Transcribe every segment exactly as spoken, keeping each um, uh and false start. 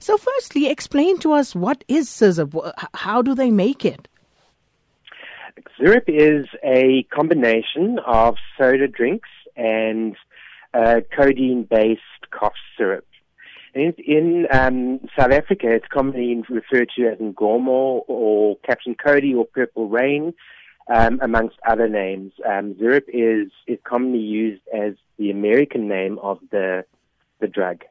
So firstly, explain to us, what is C S I P? How do they make it? C S I P is a combination of soda drinks and uh, codeine-based cough syrup. In, in um, South Africa, it's commonly referred to as Ngormo or Captain Cody or Purple Rain, um, amongst other names. Um, C S I P is, is commonly used as the American name of the the drug.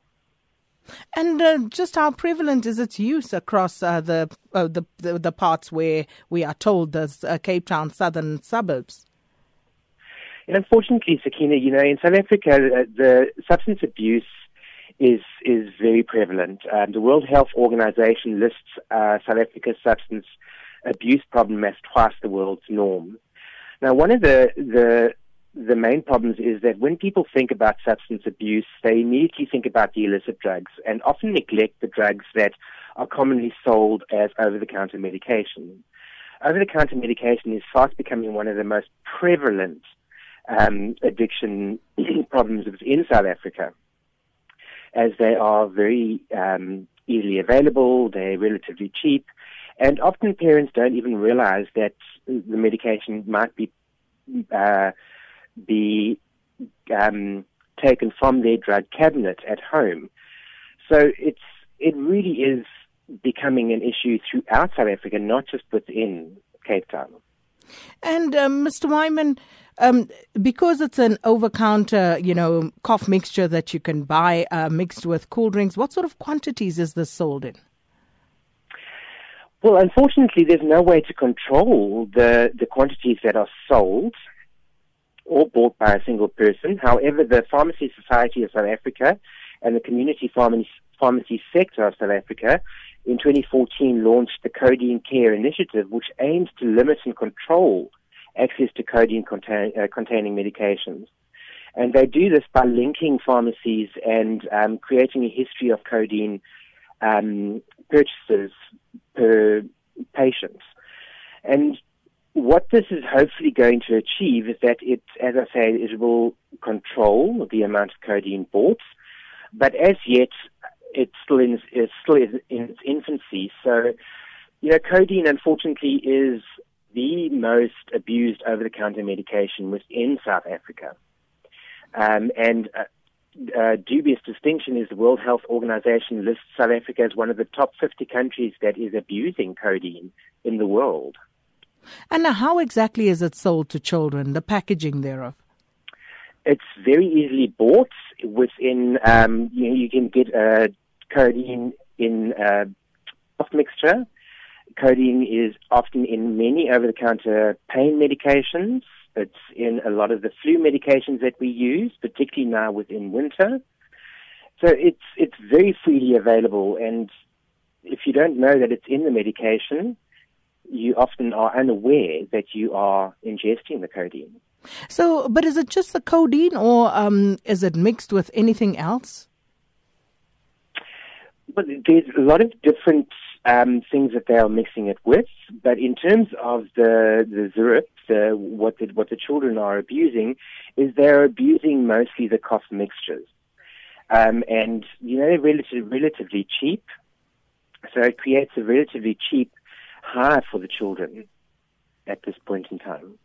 And uh, just how prevalent is its use across uh, the, uh, the, the the parts where we are told there's uh, Cape Town southern suburbs? And unfortunately, Sakina, you know, in South Africa, uh, the substance abuse is is very prevalent. Um, the World Health Organization lists uh, South Africa's substance abuse problem as twice the world's norm. Now, one of the the The main problems is that when people think about substance abuse, they immediately think about the illicit drugs and often neglect the drugs that are commonly sold as over-the-counter medication. Over-the-counter medication is fast becoming one of the most prevalent um, addiction problems in South Africa, as they are very um, easily available, they're relatively cheap, and often parents don't even realize that the medication might be uh, be um, taken from their drug cabinet at home. So it's it really is becoming an issue throughout South Africa, not just within Cape Town. And um, Mister Wyman, um, because it's an over-counter, you know, cough mixture that you can buy uh, mixed with cool drinks, what sort of quantities is this sold in? Well, unfortunately, there's no way to control the, the quantities that are sold or bought by a single person. However, the Pharmacy Society of South Africa and the community pharmacy, pharmacy sector of South Africa in twenty fourteen launched the Codeine Care Initiative, which aims to limit and control access to codeine-containing contain, uh, containing medications. And they do this by linking pharmacies and um, creating a history of codeine um, purchases per patient. And what this is hopefully going to achieve is that it, as I say, it will control the amount of codeine bought, but as yet, it's still in, it's still in its infancy. So, you know, codeine, unfortunately, is the most abused over-the-counter medication within South Africa. Um, and a, a dubious distinction is the World Health Organization lists South Africa as one of the top fifty countries that is abusing codeine in the world. And now, how exactly is it sold to children, the packaging thereof? It's very easily bought within, um, you know, you can get uh, codeine in a uh, cough mixture. Codeine is often in many over-the-counter pain medications. It's in a lot of the flu medications that we use, particularly now within winter. So it's it's very freely available. And if you don't know that it's in the medication, you often are unaware that you are ingesting the codeine. So, but is it just the codeine, or um, is it mixed with anything else? But there's a lot of different um, things that they are mixing it with. But in terms of the the syrup, the, what the, what the children are abusing is they're abusing mostly the cough mixtures, um, and you know they're relative, relatively cheap. So it creates a relatively cheap high for the children at this point in time.